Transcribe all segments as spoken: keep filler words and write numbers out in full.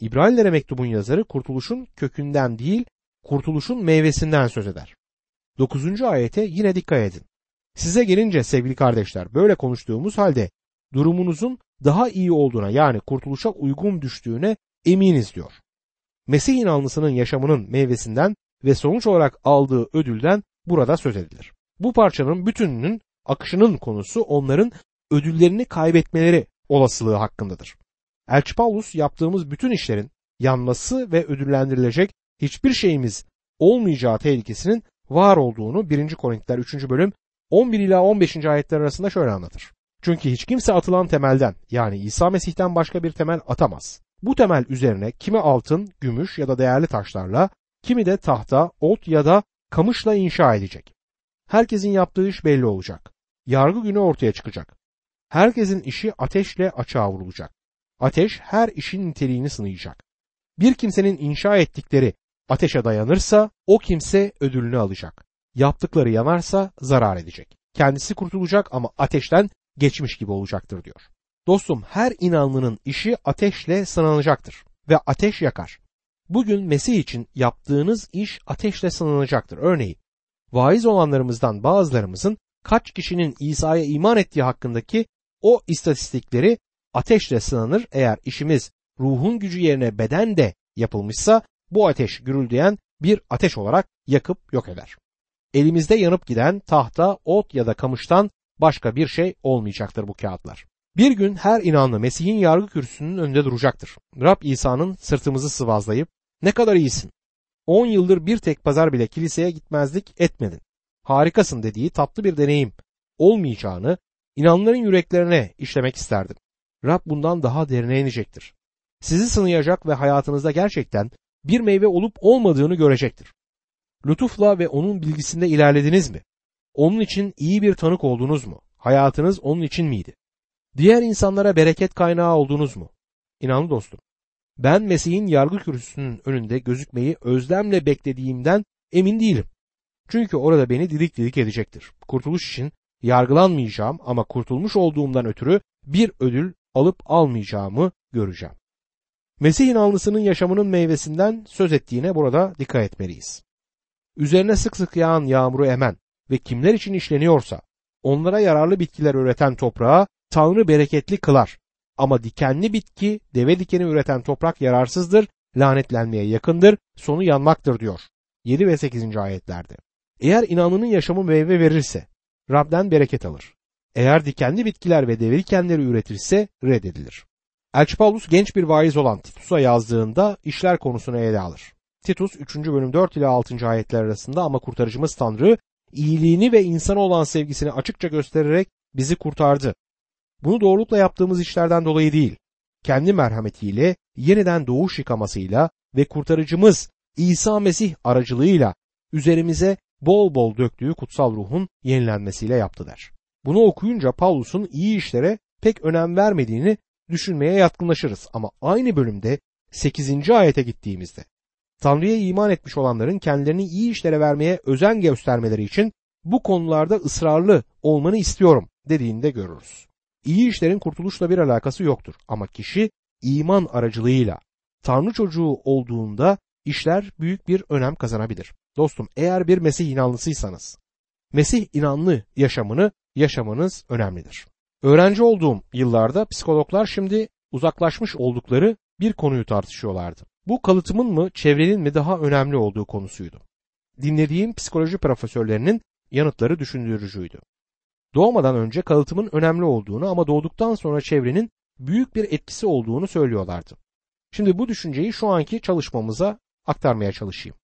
İbrahimlere mektubun yazarı kurtuluşun kökünden değil, kurtuluşun meyvesinden söz eder. dokuzuncu ayete yine dikkat edin. Size gelince sevgili kardeşler, böyle konuştuğumuz halde durumunuzun daha iyi olduğuna, yani kurtuluşa uygun düştüğüne eminiz diyor. Mesih inanlısının yaşamının meyvesinden ve sonuç olarak aldığı ödülden burada söz edilir. Bu parçanın bütününün akışının konusu onların ödüllerini kaybetmeleri olasılığı hakkındadır. Elçi Paulus, yaptığımız bütün işlerin yanması ve ödüllendirilecek hiçbir şeyimiz olmayacağı tehlikesinin var olduğunu birinci Korintiler üçüncü bölüm on bir ila on beşinci ayetler arasında şöyle anlatır. Çünkü hiç kimse atılan temelden, yani İsa Mesih'ten başka bir temel atamaz. Bu temel üzerine kimi altın, gümüş ya da değerli taşlarla, kimi de tahta, ot ya da kamışla inşa edecek. Herkesin yaptığı iş belli olacak. Yargı günü ortaya çıkacak. Herkesin işi ateşle açığa vurulacak. Ateş her işin niteliğini sınayacak. Bir kimsenin inşa ettikleri ateşe dayanırsa o kimse ödülünü alacak. Yaptıkları yanarsa zarar edecek. Kendisi kurtulacak ama ateşten geçmiş gibi olacaktır diyor. Dostum, her inanlının işi ateşle sınanacaktır ve ateş yakar. Bugün Mesih için yaptığınız iş ateşle sınanacaktır. Örneğin vaiz olanlarımızdan bazılarımızın kaç kişinin İsa'ya iman ettiği hakkındaki o istatistikleri ateşle sınanır. Eğer işimiz ruhun gücü yerine beden de yapılmışsa bu ateş gürüldeyen bir ateş olarak yakıp yok eder. Elimizde yanıp giden tahta, ot ya da kamıştan başka bir şey olmayacaktır bu kağıtlar. Bir gün her inanlı Mesih'in yargı kürsüsünün önünde duracaktır. Rab İsa'nın sırtımızı sıvazlayıp "Ne kadar iyisin. on yıldır bir tek pazar bile kiliseye gitmezlik etmedin. Harikasın" dediği tatlı bir deneyim olmayacağını inanların yüreklerine işlemek isterdim. Rab bundan daha derine inecektir. Sizi sınayacak ve hayatınızda gerçekten bir meyve olup olmadığını görecektir. Lütufla ve onun bilgisinde ilerlediniz mi? Onun için iyi bir tanık oldunuz mu? Hayatınız onun için miydi? Diğer insanlara bereket kaynağı oldunuz mu? İnanlı dostum, ben Mesih'in yargı kürsüsünün önünde gözükmeyi özlemle beklediğimden emin değilim. Çünkü orada beni didik didik edecektir. Kurtuluş için yargılanmayacağım ama kurtulmuş olduğumdan ötürü bir ödül alıp almayacağımı göreceğim. Mesih inanlısının yaşamının meyvesinden söz ettiğine burada dikkat etmeliyiz. Üzerine sık sık yağan yağmuru emen ve kimler için işleniyorsa onlara yararlı bitkiler üreten toprağa Tanrı bereketli kılar. Ama dikenli bitki, deve dikeni üreten toprak yararsızdır, lanetlenmeye yakındır, sonu yanmaktır diyor yedi ve sekizinci ayetlerde. Eğer inanlının yaşamı meyve verirse Rab'den bereket alır. Eğer dikenli bitkiler ve deve dikenleri üretirse reddedilir. Elçi Paulus genç bir vaiz olan Titus'a yazdığında işler konusunu ele alır. Titus üçüncü bölüm dört ile altıncı ayetler arasında ama kurtarıcımız Tanrı iyiliğini ve insana olan sevgisini açıkça göstererek bizi kurtardı. Bunu doğrulukla yaptığımız işlerden dolayı değil, kendi merhametiyle, yeniden doğuş yıkamasıyla ve kurtarıcımız İsa Mesih aracılığıyla üzerimize bol bol döktüğü kutsal ruhun yenilenmesiyle yaptı der. Bunu okuyunca Paulus'un iyi işlere pek önem vermediğini düşünmeye yatkınlaşırız ama aynı bölümde sekizinci ayete gittiğimizde Tanrı'ya iman etmiş olanların kendilerini iyi işlere vermeye özen göstermeleri için bu konularda ısrarlı olmanı istiyorum dediğini de görürüz. İyi işlerin kurtuluşla bir alakası yoktur ama kişi iman aracılığıyla Tanrı çocuğu olduğunda işler büyük bir önem kazanabilir. Dostum, eğer bir Mesih inanlısıysanız Mesih inanlı yaşamını yaşamanız önemlidir. Öğrenci olduğum yıllarda psikologlar şimdi uzaklaşmış oldukları bir konuyu tartışıyorlardı. Bu kalıtımın mı, çevrenin mi daha önemli olduğu konusuydu. Dinlediğim psikoloji profesörlerinin yanıtları düşündürücüydü. Doğmadan önce kalıtımın önemli olduğunu ama doğduktan sonra çevrenin büyük bir etkisi olduğunu söylüyorlardı. Şimdi bu düşünceyi şu anki çalışmamıza aktarmaya çalışayım.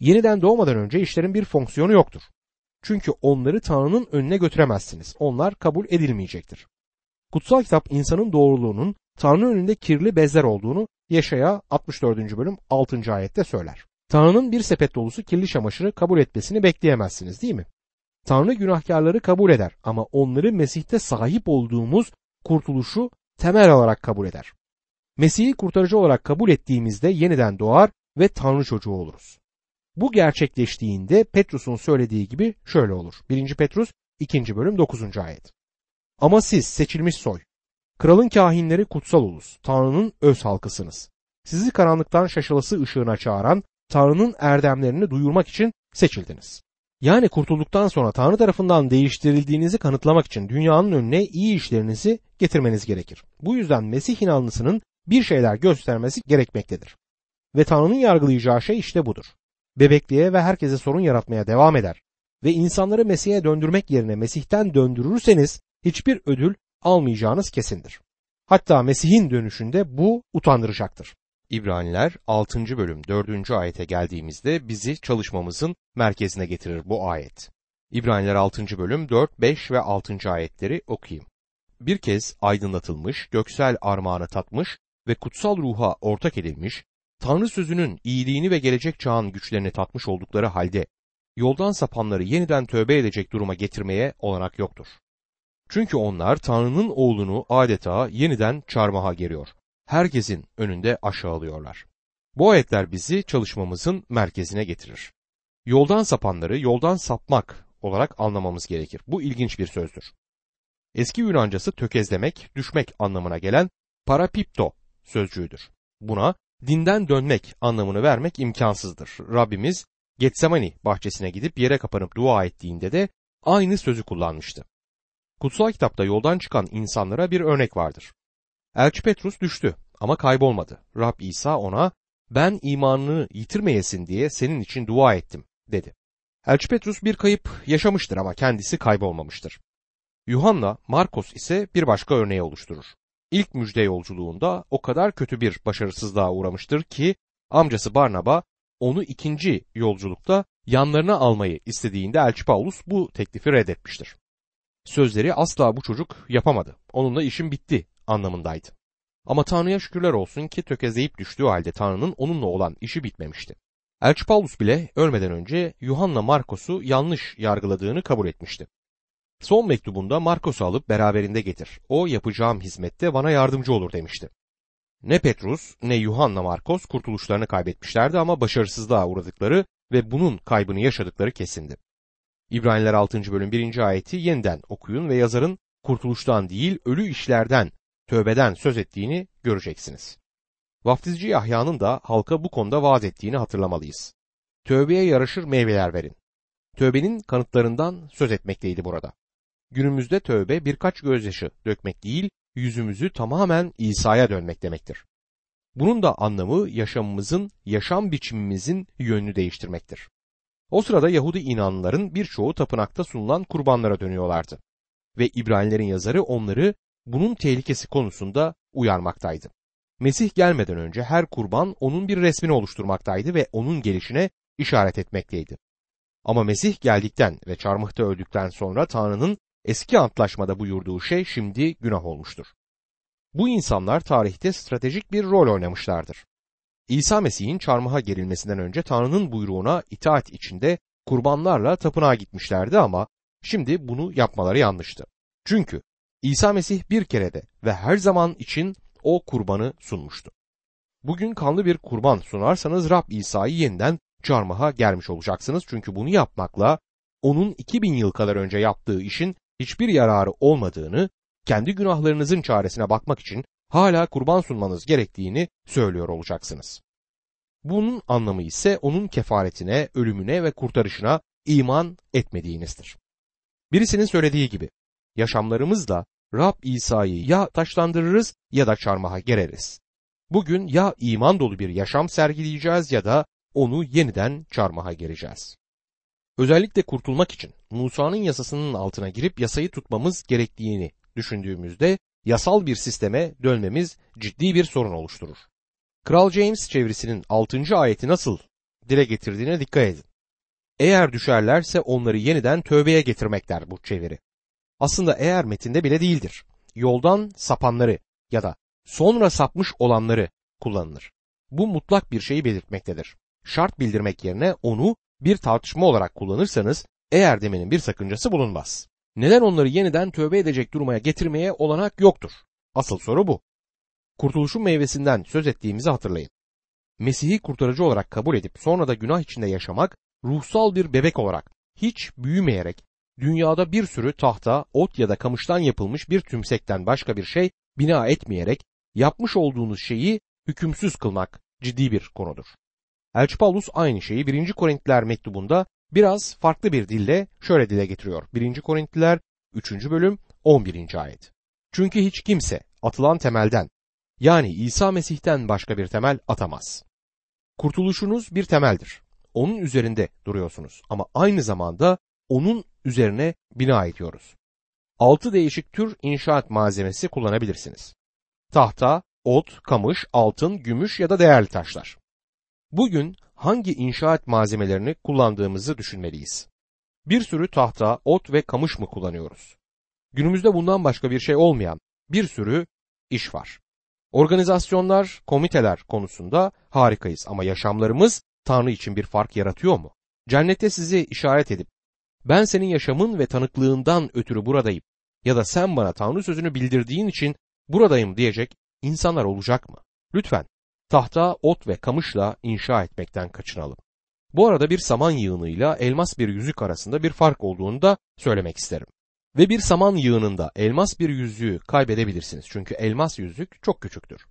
Yeniden doğmadan önce işlerin bir fonksiyonu yoktur. Çünkü onları Tanrı'nın önüne götüremezsiniz. Onlar kabul edilmeyecektir. Kutsal kitap insanın doğruluğunun Tanrı önünde kirli bezler olduğunu Yaşaya altmış dördüncü bölüm altıncı ayette söyler. Tanrı'nın bir sepet dolusu kirli çamaşırı kabul etmesini bekleyemezsiniz, değil mi? Tanrı günahkarları kabul eder ama onları Mesih'te sahip olduğumuz kurtuluşu temel olarak kabul eder. Mesih'i kurtarıcı olarak kabul ettiğimizde yeniden doğar ve Tanrı çocuğu oluruz. Bu gerçekleştiğinde Petrus'un söylediği gibi şöyle olur. birinci Petrus ikinci bölüm dokuzuncu ayet. Ama siz seçilmiş soy, kralın kahinleri, kutsal ulus, Tanrı'nın öz halkısınız. sizi karanlıktan şaşılası ışığına çağıran Tanrı'nın erdemlerini duyurmak için seçildiniz. Yani kurtulduktan sonra Tanrı tarafından değiştirildiğinizi kanıtlamak için dünyanın önüne iyi işlerinizi getirmeniz gerekir. Bu yüzden Mesih inanlısının bir şeyler göstermesi gerekmektedir. Ve Tanrı'nın yargılayacağı şey işte budur. Bebekliğe ve herkese sorun yaratmaya devam eder ve insanları Mesih'e döndürmek yerine Mesih'ten döndürürseniz hiçbir ödül almayacağınız kesindir. Hatta Mesih'in dönüşünde bu utandıracaktır. İbraniler altıncı bölüm dördüncü ayete geldiğimizde bizi çalışmamızın merkezine getirir bu ayet. İbraniler altıncı bölüm dört, beş ve altıncı ayetleri okuyayım. Bir kez aydınlatılmış, göksel armağanı tatmış ve kutsal ruha ortak edilmiş, Tanrı sözünün iyiliğini ve gelecek çağın güçlerini tatmış oldukları halde, yoldan sapanları yeniden tövbe edecek duruma getirmeye olanak yoktur. Çünkü onlar Tanrı'nın oğlunu adeta yeniden çarmıha geriyor. Herkesin önünde aşağılıyorlar. Bu ayetler bizi çalışmamızın merkezine getirir. Yoldan sapanları yoldan sapmak olarak anlamamız gerekir. Bu ilginç bir sözdür. Eski Yunancası tökezlemek, düşmek anlamına gelen parapipto sözcüğüdür. Buna dinden dönmek anlamını vermek imkansızdır. Rabbimiz Getsemani bahçesine gidip yere kapanıp dua ettiğinde de aynı sözü kullanmıştı. Kutsal kitapta yoldan çıkan insanlara bir örnek vardır. Elçi Petrus düştü ama kaybolmadı. Rab İsa ona ben imanını yitirmeyesin diye senin için dua ettim dedi. Elçi Petrus bir kayıp yaşamıştır ama kendisi kaybolmamıştır. Yuhanna, Markos ise bir başka örneği oluşturur. İlk müjde yolculuğunda o kadar kötü bir başarısızlığa uğramıştır ki amcası Barnaba onu ikinci yolculukta yanlarına almayı istediğinde Elçi Paulus bu teklifi reddetmiştir. Sözleri asla bu çocuk yapamadı, onunla işim bitti anlamındaydı. Ama Tanrı'ya şükürler olsun ki tökezleyip düştüğü halde Tanrı'nın onunla olan işi bitmemişti. Elçi Paulus bile ölmeden önce Yuhanna Markos'u yanlış yargıladığını kabul etmişti. Son mektubunda Markos'u alıp beraberinde getir, o yapacağım hizmette bana yardımcı olur demişti. Ne Petrus ne Yuhanna Markos kurtuluşlarını kaybetmişlerdi ama başarısızlığa uğradıkları ve bunun kaybını yaşadıkları kesindi. İbraniler altıncı bölüm birinci ayeti yeniden okuyun ve yazarın kurtuluştan değil ölü işlerden, tövbeden söz ettiğini göreceksiniz. Vaftizci Yahya'nın da halka bu konuda vaaz ettiğini hatırlamalıyız. Tövbeye yaraşır meyveler verin. Tövbenin kanıtlarından söz etmekteydi burada. Günümüzde tövbe birkaç gözyaşı dökmek değil, yüzümüzü tamamen İsa'ya dönmek demektir. Bunun da anlamı yaşamımızın, yaşam biçimimizin yönünü değiştirmektir. O sırada Yahudi inanlıların birçoğu tapınakta sunulan kurbanlara dönüyorlardı ve İbranilerin yazarı onları bunun tehlikesi konusunda uyarmaktaydı. Mesih gelmeden önce her kurban onun bir resmini oluşturmaktaydı ve onun gelişine işaret etmekteydi. Ama Mesih geldikten ve çarmıhta öldükten sonra Tanrı'nın eski antlaşmada buyurduğu şey şimdi günah olmuştur. Bu insanlar tarihte stratejik bir rol oynamışlardır. İsa Mesih'in çarmıha gerilmesinden önce Tanrı'nın buyruğuna itaat içinde kurbanlarla tapınağa gitmişlerdi ama şimdi bunu yapmaları yanlıştı. Çünkü İsa Mesih bir kerede ve her zaman için o kurbanı sunmuştu. Bugün kanlı bir kurban sunarsanız Rab İsa'yı yeniden çarmıha germiş olacaksınız. Çünkü bunu yapmakla onun iki bin yıl kadar önce yaptığı işin hiçbir yararı olmadığını, kendi günahlarınızın çaresine bakmak için hala kurban sunmanız gerektiğini söylüyor olacaksınız. Bunun anlamı ise onun kefaretine, ölümüne ve kurtarışına iman etmediğinizdir. Birisinin söylediği gibi, yaşamlarımızla Rab İsa'yı ya taşlandırırız ya da çarmıha gereriz. Bugün ya iman dolu bir yaşam sergileyeceğiz ya da onu yeniden çarmıha gereceğiz. Özellikle kurtulmak için Musa'nın yasasının altına girip yasayı tutmamız gerektiğini düşündüğümüzde yasal bir sisteme dönmemiz ciddi bir sorun oluşturur. Kral James çevirisinin altıncı ayeti nasıl dile getirdiğine dikkat edin. Eğer düşerlerse onları yeniden tövbeye getirmek der bu çeviri. Aslında eğer metinde bile değildir. Yoldan sapanları ya da sonra sapmış olanları kullanılır. Bu mutlak bir şeyi belirtmektedir. Şart bildirmek yerine onu bir tartışma olarak kullanırsanız eğer demenin bir sakıncası bulunmaz. Neden onları yeniden tövbe edecek duruma getirmeye olanak yoktur? Asıl soru bu. Kurtuluşun meyvesinden söz ettiğimizi hatırlayın. Mesih'i kurtarıcı olarak kabul edip sonra da günah içinde yaşamak, ruhsal bir bebek olarak hiç büyümeyerek dünyada bir sürü tahta, ot ya da kamıştan yapılmış bir tümsekten başka bir şey bina etmeyerek yapmış olduğunuz şeyi hükümsüz kılmak ciddi bir konudur. Elçi Paulus aynı şeyi birinci. Korintliler mektubunda biraz farklı bir dille şöyle dile getiriyor. birinci. Korintliler üçüncü bölüm on birinci ayet. Çünkü hiç kimse atılan temelden, yani İsa Mesih'ten başka bir temel atamaz. Kurtuluşunuz bir temeldir. Onun üzerinde duruyorsunuz ama aynı zamanda onun üzerine bina ediyoruz. Altı değişik tür inşaat malzemesi kullanabilirsiniz. Tahta, ot, kamış, altın, gümüş ya da değerli taşlar. Bugün hangi inşaat malzemelerini kullandığımızı düşünmeliyiz. Bir sürü tahta, ot ve kamış mı kullanıyoruz? Günümüzde bundan başka bir şey olmayan bir sürü iş var. Organizasyonlar, komiteler konusunda harikayız ama yaşamlarımız Tanrı için bir fark yaratıyor mu? Cennette sizi işaret edip, ben senin yaşamın ve tanıklığından ötürü buradayım ya da sen bana Tanrı sözünü bildirdiğin için buradayım diyecek insanlar olacak mı? Lütfen tahta, ot ve kamışla inşa etmekten kaçınalım. Bu arada bir saman yığınıyla elmas bir yüzük arasında bir fark olduğunu da söylemek isterim. Ve bir saman yığınında elmas bir yüzüğü kaybedebilirsiniz çünkü elmas yüzük çok küçüktür.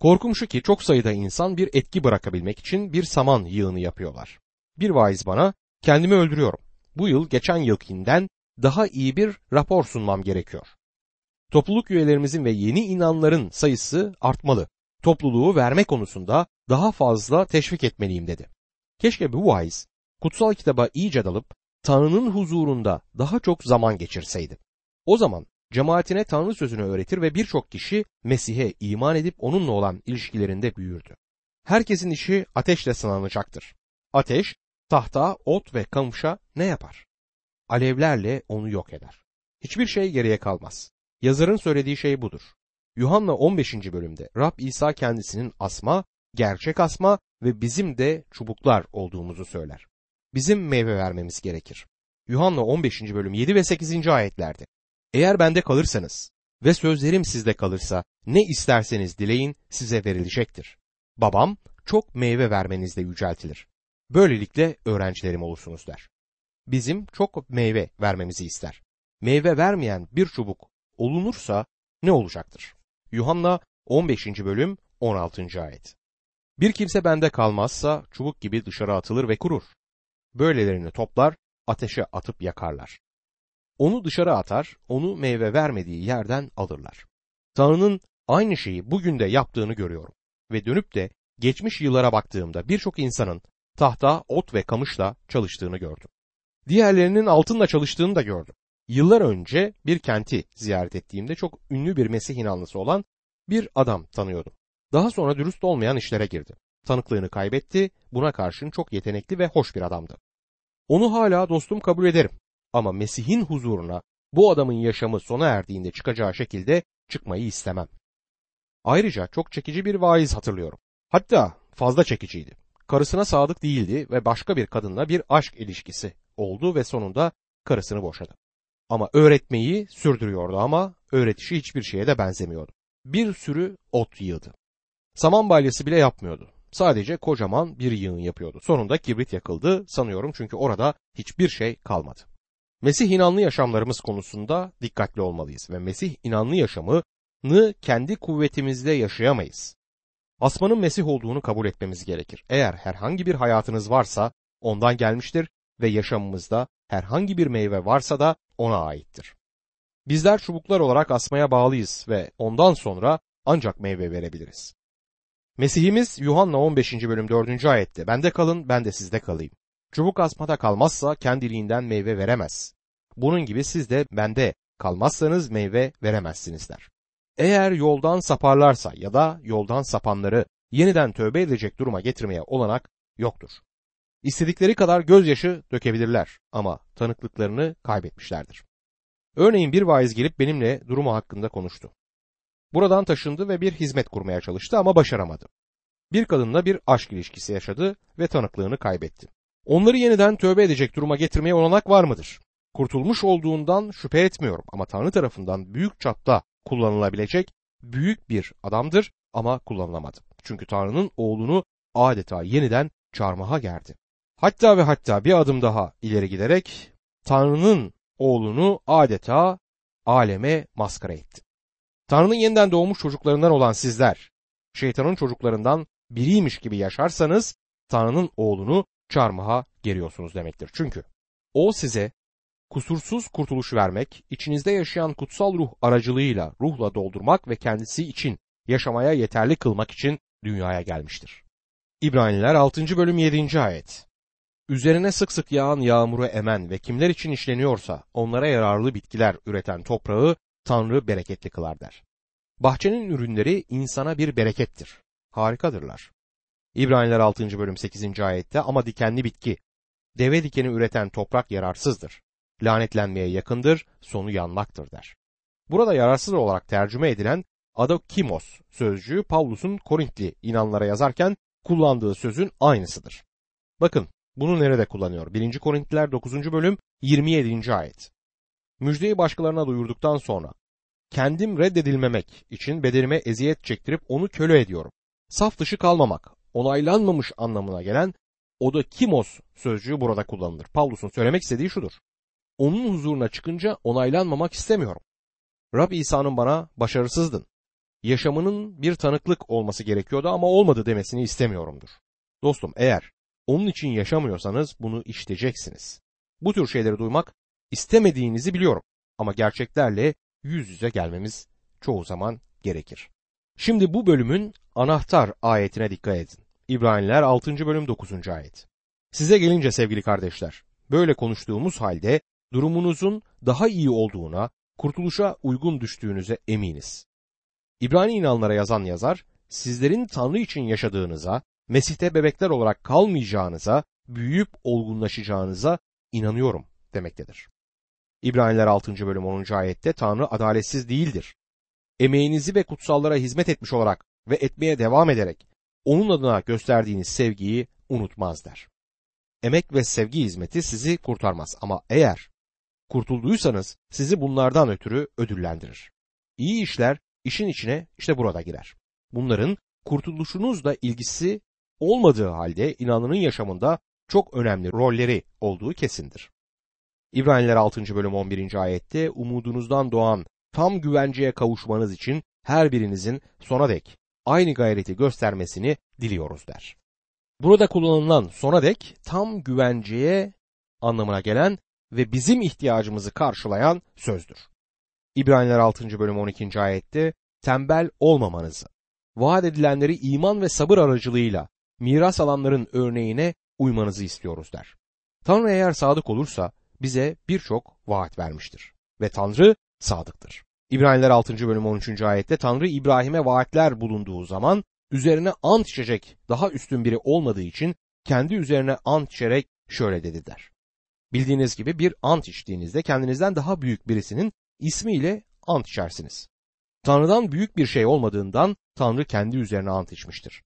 Korkum şu ki çok sayıda insan bir etki bırakabilmek için bir saman yığını yapıyorlar. Bir vaiz bana, kendimi öldürüyorum. Bu yıl geçen yılkinden daha iyi bir rapor sunmam gerekiyor. Topluluk üyelerimizin ve yeni inanların sayısı artmalı. Topluluğu verme konusunda daha fazla teşvik etmeliyim dedi. Keşke bu vaiz kutsal kitaba iyice dalıp Tanrı'nın huzurunda daha çok zaman geçirseydi. O zaman cemaatine Tanrı sözünü öğretir ve birçok kişi Mesih'e iman edip onunla olan ilişkilerinde büyürdü. Herkesin işi ateşle sınanacaktır. Ateş, tahta, ot ve kamışa ne yapar? Alevlerle onu yok eder. Hiçbir şey geriye kalmaz. Yazarın söylediği şey budur. Yuhanna on beşinci bölümde Rab İsa kendisinin asma, gerçek asma ve bizim de çubuklar olduğumuzu söyler. Bizim meyve vermemiz gerekir. Yuhanna on beşinci bölüm yedi ve sekizinci ayetlerde. Eğer bende kalırsanız ve sözlerim sizde kalırsa ne isterseniz dileyin size verilecektir. Babam çok meyve vermenizle yüceltilir. Böylelikle öğrencilerim olursunuz der. Bizim çok meyve vermemizi ister. Meyve vermeyen bir çubuk olunursa ne olacaktır? Yuhanna on beşinci bölüm on altıncı ayet. Bir kimse bende kalmazsa çubuk gibi dışarı atılır ve kurur. Böylelerini toplar, ateşe atıp yakarlar. Onu dışarı atar, onu meyve vermediği yerden alırlar. Tanrı'nın aynı şeyi bugün de yaptığını görüyorum ve dönüp de geçmiş yıllara baktığımda birçok insanın tahta, ot ve kamışla çalıştığını gördüm. Diğerlerinin altınla çalıştığını da gördüm. Yıllar önce bir kenti ziyaret ettiğimde çok ünlü bir Mesih inanlısı olan bir adam tanıyordum. Daha sonra dürüst olmayan işlere girdi. Tanıklığını kaybetti, buna karşın çok yetenekli ve hoş bir adamdı. Onu hala dostum kabul ederim ama Mesih'in huzuruna bu adamın yaşamı sona erdiğinde çıkacağı şekilde çıkmayı istemem. Ayrıca çok çekici bir vaiz hatırlıyorum. Hatta fazla çekiciydi. Karısına sadık değildi ve başka bir kadınla bir aşk ilişkisi oldu ve sonunda karısını boşadı. Ama öğretmeyi sürdürüyordu ama öğretişi hiçbir şeye de benzemiyordu. Bir sürü ot yığdı. Saman balyası bile yapmıyordu. Sadece kocaman bir yığın yapıyordu. Sonunda kibrit yakıldı sanıyorum çünkü orada hiçbir şey kalmadı. Mesih inanlı yaşamlarımız konusunda dikkatli olmalıyız ve Mesih inanlı yaşamını kendi kuvvetimizle yaşayamayız. Asmanın Mesih olduğunu kabul etmemiz gerekir. Eğer herhangi bir hayatınız varsa ondan gelmiştir ve yaşamımızda herhangi bir meyve varsa da ona aittir. Bizler çubuklar olarak asmaya bağlıyız ve ondan sonra ancak meyve verebiliriz. Mesihimiz Yuhanna on beşinci bölüm dördüncü ayette bende kalın ben de sizde kalayım. Çubuk asmada kalmazsa kendiliğinden meyve veremez. Bunun gibi siz de bende kalmazsanız meyve veremezsiniz der. Eğer yoldan saparlarsa ya da yoldan sapanları yeniden tövbe edecek duruma getirmeye olanak yoktur. İstedikleri kadar gözyaşı dökebilirler ama tanıklıklarını kaybetmişlerdir. Örneğin bir vaiz gelip benimle durumu hakkında konuştu. Buradan taşındı ve bir hizmet kurmaya çalıştı ama başaramadı. Bir kadınla bir aşk ilişkisi yaşadı ve tanıklığını kaybetti. Onları yeniden tövbe edecek duruma getirmeye olanak var mıdır? Kurtulmuş olduğundan şüphe etmiyorum ama Tanrı tarafından büyük çapta kullanılabilecek büyük bir adamdır ama kullanılamadı. Çünkü Tanrı'nın oğlunu adeta yeniden çarmıha gerdi. Hatta ve hatta bir adım daha ileri giderek Tanrı'nın oğlunu adeta aleme maskara etti. Tanrı'nın yeniden doğmuş çocuklarından olan sizler, şeytanın çocuklarından biriymiş gibi yaşarsanız Tanrı'nın oğlunu çarmıha geriyorsunuz demektir. Çünkü o size kusursuz kurtuluş vermek, içinizde yaşayan kutsal ruh aracılığıyla ruhla doldurmak ve kendisi için yaşamaya yeterli kılmak için dünyaya gelmiştir. İbraniler altıncı bölüm yedinci ayet. Üzerine sık sık yağan yağmuru emen ve kimler için işleniyorsa onlara yararlı bitkiler üreten toprağı Tanrı bereketli kılar der. Bahçenin ürünleri insana bir berekettir. Harikadırlar. İbraniler altıncı bölüm sekizinci ayette ama dikenli bitki, deve dikeni üreten toprak yararsızdır. Lanetlenmeye yakındır, sonu yanmaktır der. Burada yararsız olarak tercüme edilen adokimos sözcüğü Pavlus'un Korintli inanlara yazarken kullandığı sözün aynısıdır. Bakın bunu nerede kullanıyor? birinci Korintliler dokuzuncu bölüm yirmi yedinci ayet. Müjdeyi başkalarına duyurduktan sonra kendim reddedilmemek için bedenime eziyet çektirip onu köle ediyorum. Saf dışı kalmamak, onaylanmamış anlamına gelen odokimos sözcüğü burada kullanılır. Pavlus'un söylemek istediği şudur. Onun huzuruna çıkınca onaylanmamak istemiyorum. Rab İsa'nın bana başarısızdın, yaşamının bir tanıklık olması gerekiyordu ama olmadı demesini istemiyorumdur. Dostum, eğer onun için yaşamıyorsanız bunu işiteceksiniz. Bu tür şeyleri duymak istemediğinizi biliyorum ama gerçeklerle yüz yüze gelmemiz çoğu zaman gerekir. Şimdi bu bölümün anahtar ayetine dikkat edin. İbraniler altıncı bölüm dokuzuncu ayet. Size gelince sevgili kardeşler, böyle konuştuğumuz halde durumunuzun daha iyi olduğuna, kurtuluşa uygun düştüğünüze eminiz. İbrani inanlara yazan yazar, sizlerin Tanrı için yaşadığınıza, Mesih'te bebekler olarak kalmayacağınıza, büyüyüp olgunlaşacağınıza inanıyorum demektedir. İbraniler altıncı bölüm onuncu ayette Tanrı adaletsiz değildir. Emeğinizi ve kutsallara hizmet etmiş olarak ve etmeye devam ederek onun adına gösterdiğiniz sevgiyi unutmaz der. Emek ve sevgi hizmeti sizi kurtarmaz ama eğer kurtulduysanız sizi bunlardan ötürü ödüllendirir. İyi işler işin içine işte burada girer. Bunların kurtuluşunuzla ilgisi olmadığı halde inananın yaşamında çok önemli rolleri olduğu kesindir. İbraniler altıncı bölüm on birinci ayette umudunuzdan doğan tam güvenceye kavuşmanız için her birinizin sona dek aynı gayreti göstermesini diliyoruz der. Burada kullanılan sona dek tam güvenceye anlamına gelen ve bizim ihtiyacımızı karşılayan sözdür. İbraniler altıncı bölüm on ikinci ayette tembel olmamanızı, vaat edilenleri iman ve sabır aracılığıyla miras alanların örneğine uymanızı istiyoruz der. Tanrı eğer sadık olursa bize birçok vaat vermiştir ve Tanrı sadıktır. İbraniler altıncı bölüm on üçüncü ayette Tanrı İbrahim'e vaatler bulunduğu zaman üzerine ant içecek daha üstün biri olmadığı için kendi üzerine ant içerek şöyle dedi der. Bildiğiniz gibi bir ant içtiğinizde kendinizden daha büyük birisinin ismiyle ant içersiniz. Tanrı'dan büyük bir şey olmadığından Tanrı kendi üzerine ant içmiştir.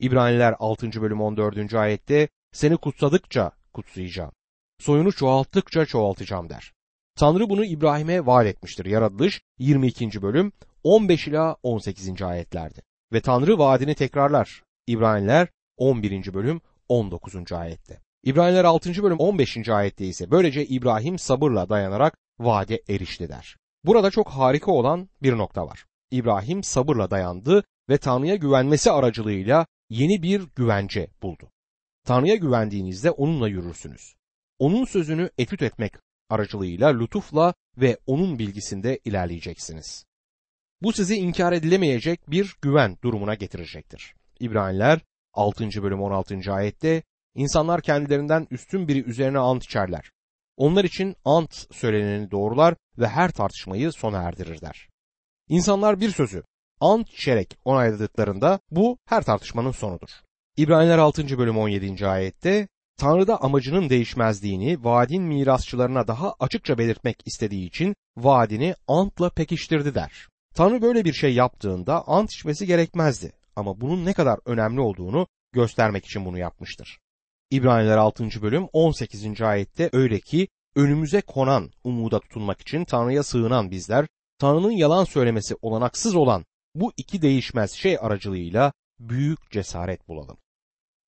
İbraniler altıncı bölüm on dördüncü ayette seni kutsadıkça kutsayacağım, soyunu çoğalttıkça çoğaltacağım der. Tanrı bunu İbrahim'e vaat etmiştir. Yaratılış yirmi ikinci bölüm on beş ila on sekizinci ayetlerdi. Ve Tanrı vaadini tekrarlar. İbraniler on birinci bölüm on dokuzuncu ayette. İbraniler altıncı bölüm on beşinci ayette ise böylece İbrahim sabırla dayanarak vaade erişti der. Burada çok harika olan bir nokta var. İbrahim sabırla dayandı ve Tanrı'ya güvenmesi aracılığıyla yeni bir güvence buldu. Tanrı'ya güvendiğinizde onunla yürürsünüz. Onun sözünü etüt etmek aracılığıyla lütufla ve onun bilgisinde ilerleyeceksiniz. Bu sizi inkar edilemeyecek bir güven durumuna getirecektir. İbraniler altıncı bölüm on altıncı ayette İnsanlar kendilerinden üstün biri üzerine ant içerler. Onlar için ant söyleneni doğrular ve her tartışmayı sona erdirirler. İnsanlar bir sözü ant içerek onayladıklarında bu her tartışmanın sonudur. İbraniler altıncı bölüm on yedinci ayette Tanrı'da amacının değişmezliğini vaadin mirasçılarına daha açıkça belirtmek istediği için vaadini antla pekiştirdi der. Tanrı böyle bir şey yaptığında ant içmesi gerekmezdi ama bunun ne kadar önemli olduğunu göstermek için bunu yapmıştır. İbraniler altıncı bölüm on sekizinci ayette öyle ki önümüze konan umuda tutunmak için Tanrı'ya sığınan bizler, Tanrı'nın yalan söylemesi olanaksız olan bu iki değişmez şey aracılığıyla büyük cesaret bulalım.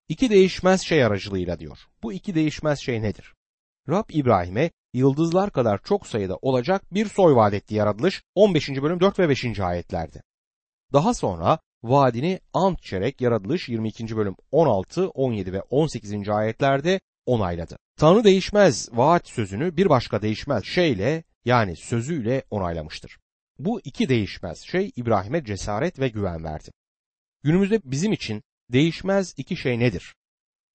İki değişmez şey aracılığıyla diyor. Bu iki değişmez şey nedir? Rab İbrahim'e yıldızlar kadar çok sayıda olacak bir soy vaat etti. Yaratılış on beşinci bölüm dört ve beşinci ayetlerdi. Daha sonra vaadini ant içerek Yaratılış yirmi ikinci bölüm on altı, on yedi ve on sekizinci ayetlerde onayladı. Tanrı değişmez vaat sözünü bir başka değişmez şeyle, yani sözüyle onaylamıştır. Bu iki değişmez şey İbrahim'e cesaret ve güven verdi. Günümüzde bizim için değişmez iki şey nedir?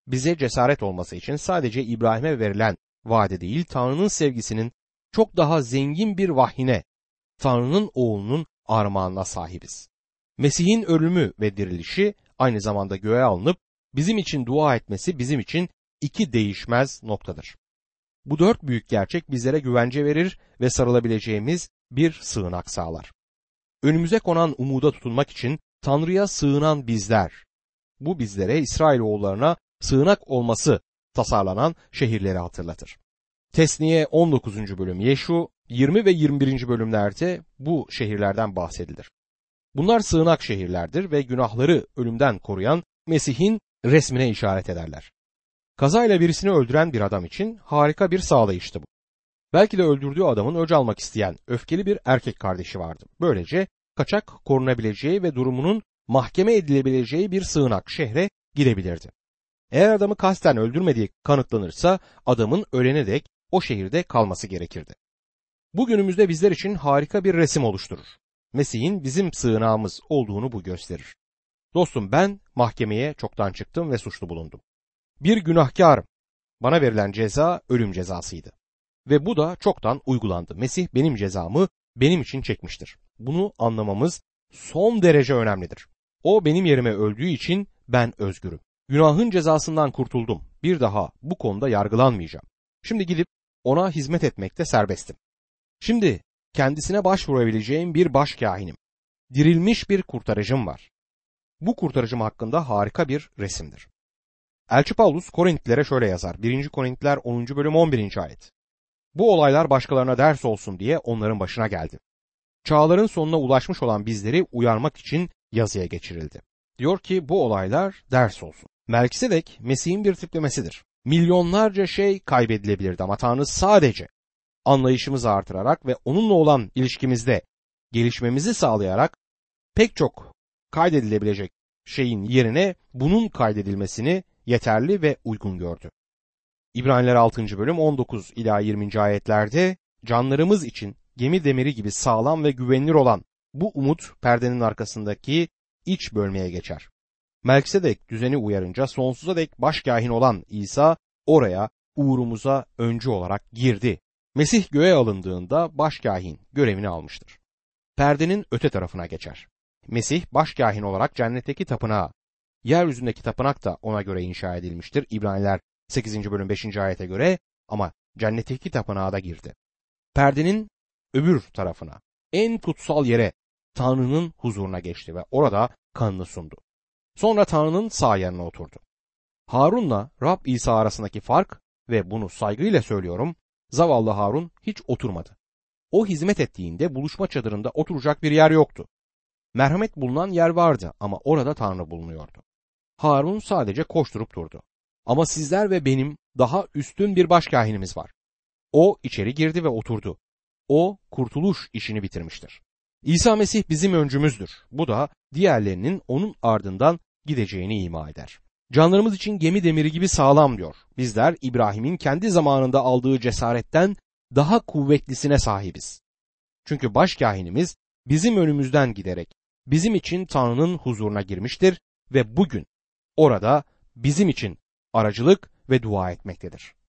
Bize cesaret olması için sadece İbrahim'e verilen vaade değil, Tanrı'nın sevgisinin çok daha zengin bir vahyine, Tanrı'nın oğlunun armağanına sahibiz. Mesih'in ölümü ve dirilişi, aynı zamanda göğe alınıp bizim için dua etmesi bizim için iki değişmez noktadır. Bu dört büyük gerçek bizlere güvence verir ve sarılabileceğimiz bir sığınak sağlar. Önümüze konan umuda tutunmak için Tanrı'ya sığınan bizler, bu bizlere İsrailoğullarına sığınak olması tasarlanan şehirleri hatırlatır. Tesniye on dokuzuncu bölüm, Yeşu yirmi ve yirmi birinci bölümlerde bu şehirlerden bahsedilir. Bunlar sığınak şehirlerdir ve günahları ölümden koruyan Mesih'in resmine işaret ederler. Kazayla birisini öldüren bir adam için harika bir sağlayıştı bu. Belki de öldürdüğü adamın öc almak isteyen öfkeli bir erkek kardeşi vardı. Böylece kaçak korunabileceği ve durumunun mahkeme edilebileceği bir sığınak şehre gidebilirdi. Eğer adamı kasten öldürmediği kanıtlanırsa adamın ölene dek o şehirde kalması gerekirdi. Bu günümüzde bizler için harika bir resim oluşturur. Mesih'in bizim sığınağımız olduğunu bu gösterir. Dostum, ben mahkemeye çoktan çıktım ve suçlu bulundum. Bir günahkarım. Bana verilen ceza ölüm cezasıydı. Ve bu da çoktan uygulandı. Mesih benim cezamı benim için çekmiştir. Bunu anlamamız son derece önemlidir. O benim yerime öldüğü için ben özgürüm. Günahın cezasından kurtuldum. Bir daha bu konuda yargılanmayacağım. Şimdi gidip ona hizmet etmekte serbestim. Şimdi kendisine başvurabileceğim bir başkâhinim. Dirilmiş bir kurtarıcım var. Bu kurtarıcım hakkında harika bir resimdir. Elçi Paulus Korintlilere şöyle yazar. birinci Korintliler onuncu bölüm on birinci ayet. Bu olaylar başkalarına ders olsun diye onların başına geldi. Çağların sonuna ulaşmış olan bizleri uyarmak için yazıya geçirildi. Diyor ki bu olaylar ders olsun. Melkisedek Mesih'in bir tiplemesidir. Milyonlarca şey kaybedilebilirdi ama Tanrı sadece anlayışımızı artırarak ve onunla olan ilişkimizde gelişmemizi sağlayarak pek çok kaydedilebilecek şeyin yerine bunun kaydedilmesini yeterli ve uygun gördü. İbraniler altıncı bölüm on dokuz ila yirminci ayetlerde canlarımız için gemi demiri gibi sağlam ve güvenilir olan bu umut perdenin arkasındaki iç bölmeye geçer. Melkisedek düzeni uyarınca sonsuza dek başkâhin olan İsa oraya uğrumuza öncü olarak girdi. Mesih göğe alındığında başkâhin görevini almıştır. Perdenin öte tarafına geçer. Mesih başkâhin olarak cennetteki tapınağa, yeryüzündeki tapınak da ona göre inşa edilmiştir. İbraniler sekizinci bölüm beşinci ayete göre ama cennetteki tapınağa da girdi. Perdenin öbür tarafına, en kutsal yere, Tanrı'nın huzuruna geçti ve orada kanını sundu. Sonra Tanrı'nın sağ yanına oturdu. Harun'la Rab İsa arasındaki fark ve bunu saygıyla söylüyorum, zavallı Harun hiç oturmadı. O hizmet ettiğinde buluşma çadırında oturacak bir yer yoktu. Merhamet bulunan yer vardı ama orada Tanrı bulunuyordu. Harun sadece koşturup durdu. Ama sizler ve benim daha üstün bir başkâhinimiz var. O içeri girdi ve oturdu. O kurtuluş işini bitirmiştir. İsa Mesih bizim öncümüzdür. Bu da diğerlerinin onun ardından gideceğini ima eder. Canlarımız için gemi demiri gibi sağlam diyor. Bizler İbrahim'in kendi zamanında aldığı cesaretten daha kuvvetlisine sahibiz. Çünkü başkâhinimiz bizim önümüzden giderek bizim için Tanrı'nın huzuruna girmiştir ve bugün orada bizim için aracılık ve dua etmektedir.